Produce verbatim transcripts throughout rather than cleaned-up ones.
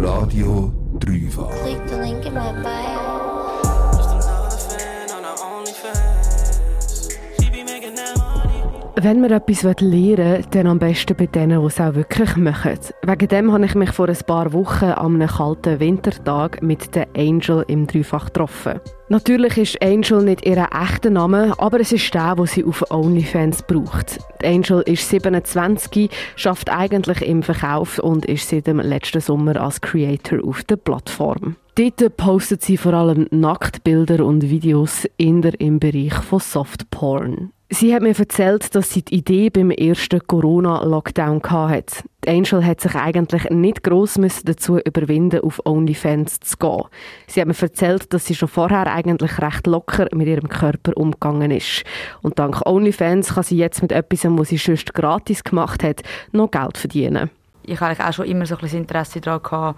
Radio Drüva. Click the link in my bio. Just another fan on our OnlyFans. She be making that money. Wenn man etwas lernen will, dann am besten bei denen, die es auch wirklich machen. Wegen dem habe ich mich vor ein paar Wochen an einem kalten Wintertag mit der Angel im Dreifach getroffen. Natürlich ist Angel nicht ihr echter Name, aber es ist der, den sie auf OnlyFans braucht. Die Angel ist siebenundzwanzig, arbeitet eigentlich im Verkauf und ist seit dem letzten Sommer als Creator auf der Plattform. Dort postet sie vor allem Nacktbilder und Videos in der, im Bereich von Softporn. Sie hat mir erzählt, dass sie die Idee beim ersten Corona-Lockdown hatte. Die Angel hat sich eigentlich nicht gross dazu überwinden, auf OnlyFans zu gehen. Sie hat mir erzählt, dass sie schon vorher eigentlich recht locker mit ihrem Körper umgegangen ist. Und dank OnlyFans kann sie jetzt mit etwas, was sie sonst gratis gemacht hat, noch Geld verdienen. Ich hatte auch schon immer so ein bisschen Interesse daran,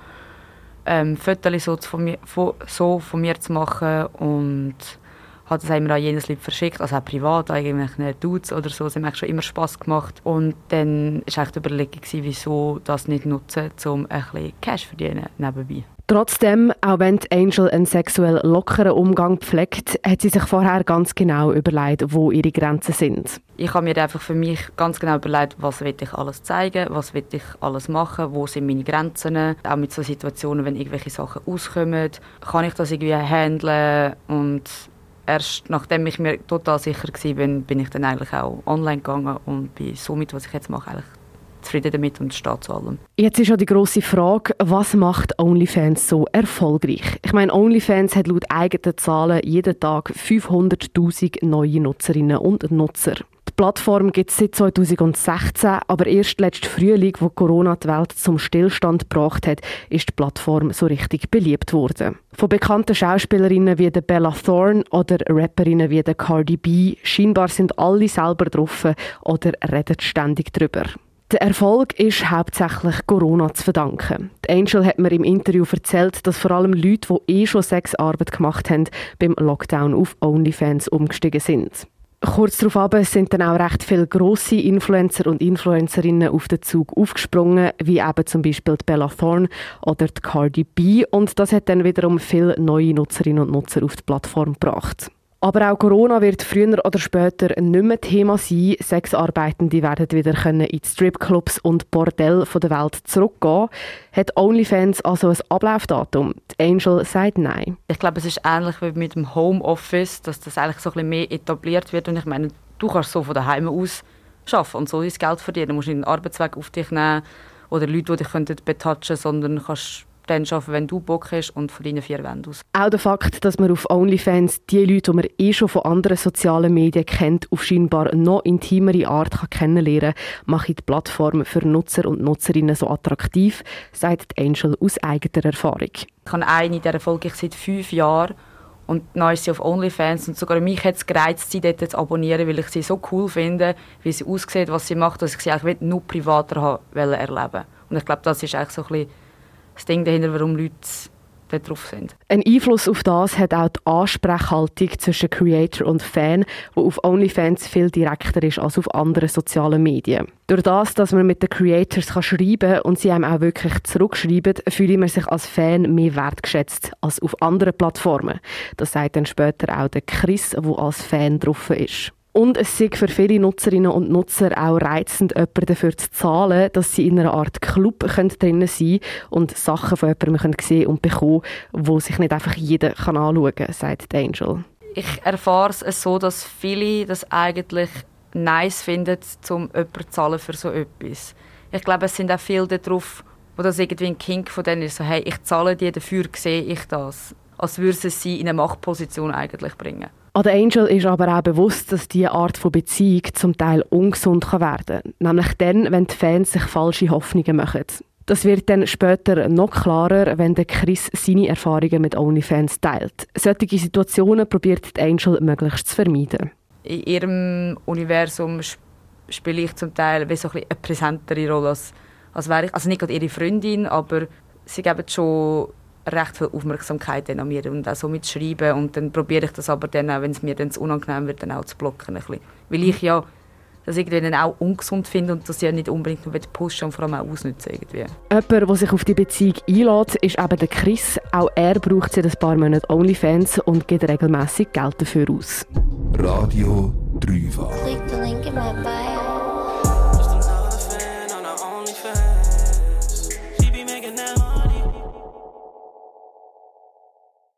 ähm, Fotos so von mir, von, so von mir zu machen und... Das haben wir an jenes Lied verschickt, also auch privat, eigentlich nicht Dudes oder so. Es hat mir schon immer Spass gemacht. Und dann war die Überlegung, wieso das nicht nutzen, um ein bisschen Cash verdienen nebenbei. Trotzdem, auch wenn die Angel einen sexuell lockeren Umgang pflegt, hat sie sich vorher ganz genau überlegt, wo ihre Grenzen sind. Ich habe mir einfach für mich ganz genau überlegt, was will ich alles zeigen, was will ich alles machen, wo sind meine Grenzen. Auch mit so Situationen, wenn irgendwelche Sachen auskommen, kann ich das irgendwie handeln und... Erst nachdem ich mir total sicher war, bin, bin ich dann eigentlich auch online gegangen und bin somit, was ich jetzt mache, eigentlich zufrieden damit und stehe zu allem. Jetzt ist ja die grosse Frage, was macht OnlyFans so erfolgreich? Ich meine, OnlyFans hat laut eigenen Zahlen jeden Tag fünfhunderttausend neue Nutzerinnen und Nutzer. Die Plattform gibt es seit zweitausendsechzehn, aber erst letzten Frühling, wo Corona die Welt zum Stillstand gebracht hat, ist die Plattform so richtig beliebt worden. Von bekannten Schauspielerinnen wie der Bella Thorne oder Rapperinnen wie der Cardi B, scheinbar sind alle selber drauf oder reden ständig drüber. Der Erfolg ist hauptsächlich Corona zu verdanken. Die Angel hat mir im Interview erzählt, dass vor allem Leute, die eh schon Sexarbeit gemacht haben, beim Lockdown auf OnlyFans umgestiegen sind. Kurz darauf sind dann auch recht viele grosse Influencer und Influencerinnen auf den Zug aufgesprungen, wie eben zum Beispiel die Bella Thorne oder die Cardi B. Und das hat dann wiederum viele neue Nutzerinnen und Nutzer auf die Plattform gebracht. Aber auch Corona wird früher oder später nicht mehr Thema sein. Sexarbeitende werden wieder können in die Stripclubs und Bordelle der Welt zurückgehen. Hat OnlyFans also ein Ablaufdatum? Die Angel sagt nein. Ich glaube, es ist ähnlich wie mit dem Homeoffice, dass das eigentlich so ein bisschen mehr etabliert wird. Und ich meine, du kannst so von daheim aus arbeiten und so dein Geld verdienen. Du musst nicht einen Arbeitsweg auf dich nehmen oder Leute, die dich betatschen, sondern kannst... dann arbeiten, wenn du Bock hast und von deinen vier Wänden aus. Auch der Fakt, dass man auf OnlyFans die Leute, die man eh schon von anderen sozialen Medien kennt, auf scheinbar noch intimere Art kennenlernen kann, macht die Plattform für Nutzer und Nutzerinnen so attraktiv, sagt die Angel aus eigener Erfahrung. Ich habe eine, der folge ich seit fünf Jahren und neu ist sie auf OnlyFans und sogar mich hat es gereizt, sie dort zu abonnieren, weil ich sie so cool finde, wie sie aussieht, was sie macht, dass ich sie eigentlich nur privater erleben wollte. Und ich glaube, das ist eigentlich so ein bisschen das Ding dahinter, warum Leute da drauf sind. Ein Einfluss auf das hat auch die Ansprechhaltung zwischen Creator und Fan, die auf OnlyFans viel direkter ist als auf anderen sozialen Medien. Durch das, dass man mit den Creators kann schreiben und sie einem auch wirklich zurückschreiben, fühlt man sich als Fan mehr wertgeschätzt als auf anderen Plattformen. Das sagt dann später auch der Chris, der als Fan drauf ist. Und es sei für viele Nutzerinnen und Nutzer auch reizend, jemanden dafür zu zahlen, dass sie in einer Art Club drinnen sein können und Sachen von jemandem sehen und bekommen, die sich nicht einfach jeder anschauen kann, sagt Angel. Ich erfahre es so, dass viele das eigentlich nice finden, um jemanden zu zahlen für so etwas. Ich glaube, es sind auch viele darauf, wo das irgendwie ein Kink von denen ist, so, hey, ich zahle dir, dafür sehe ich das. Als würde es sie in eine Machtposition eigentlich bringen. An der Angel ist aber auch bewusst, dass diese Art von Beziehung zum Teil ungesund werden kann. Nämlich dann, wenn die Fans sich falsche Hoffnungen machen. Das wird dann später noch klarer, wenn der Chris seine Erfahrungen mit OnlyFans teilt. Solche Situationen probiert die Angel möglichst zu vermeiden. In ihrem Universum spiele ich zum Teil wie so ein bisschen eine präsentere Rolle als, als wäre ich. Also nicht gerade ihre Freundin, aber sie geben schon recht viel Aufmerksamkeit an mir und auch so mit Schreiben. Und dann probiere ich das aber dann auch, wenn es mir dann zu unangenehm wird, dann auch zu blocken. Ein bisschen. Weil ich ja das irgendwie dann auch ungesund finde und das ja nicht unbedingt nur pushen und vor allem auch ausnutzen irgendwie. Jemand, der sich auf die Beziehung einlässt, ist eben der Chris. Auch er braucht seit ein paar Monaten OnlyFans und gibt regelmässig Geld dafür aus. Radio Drüva. Klick den Link in meinem Bio.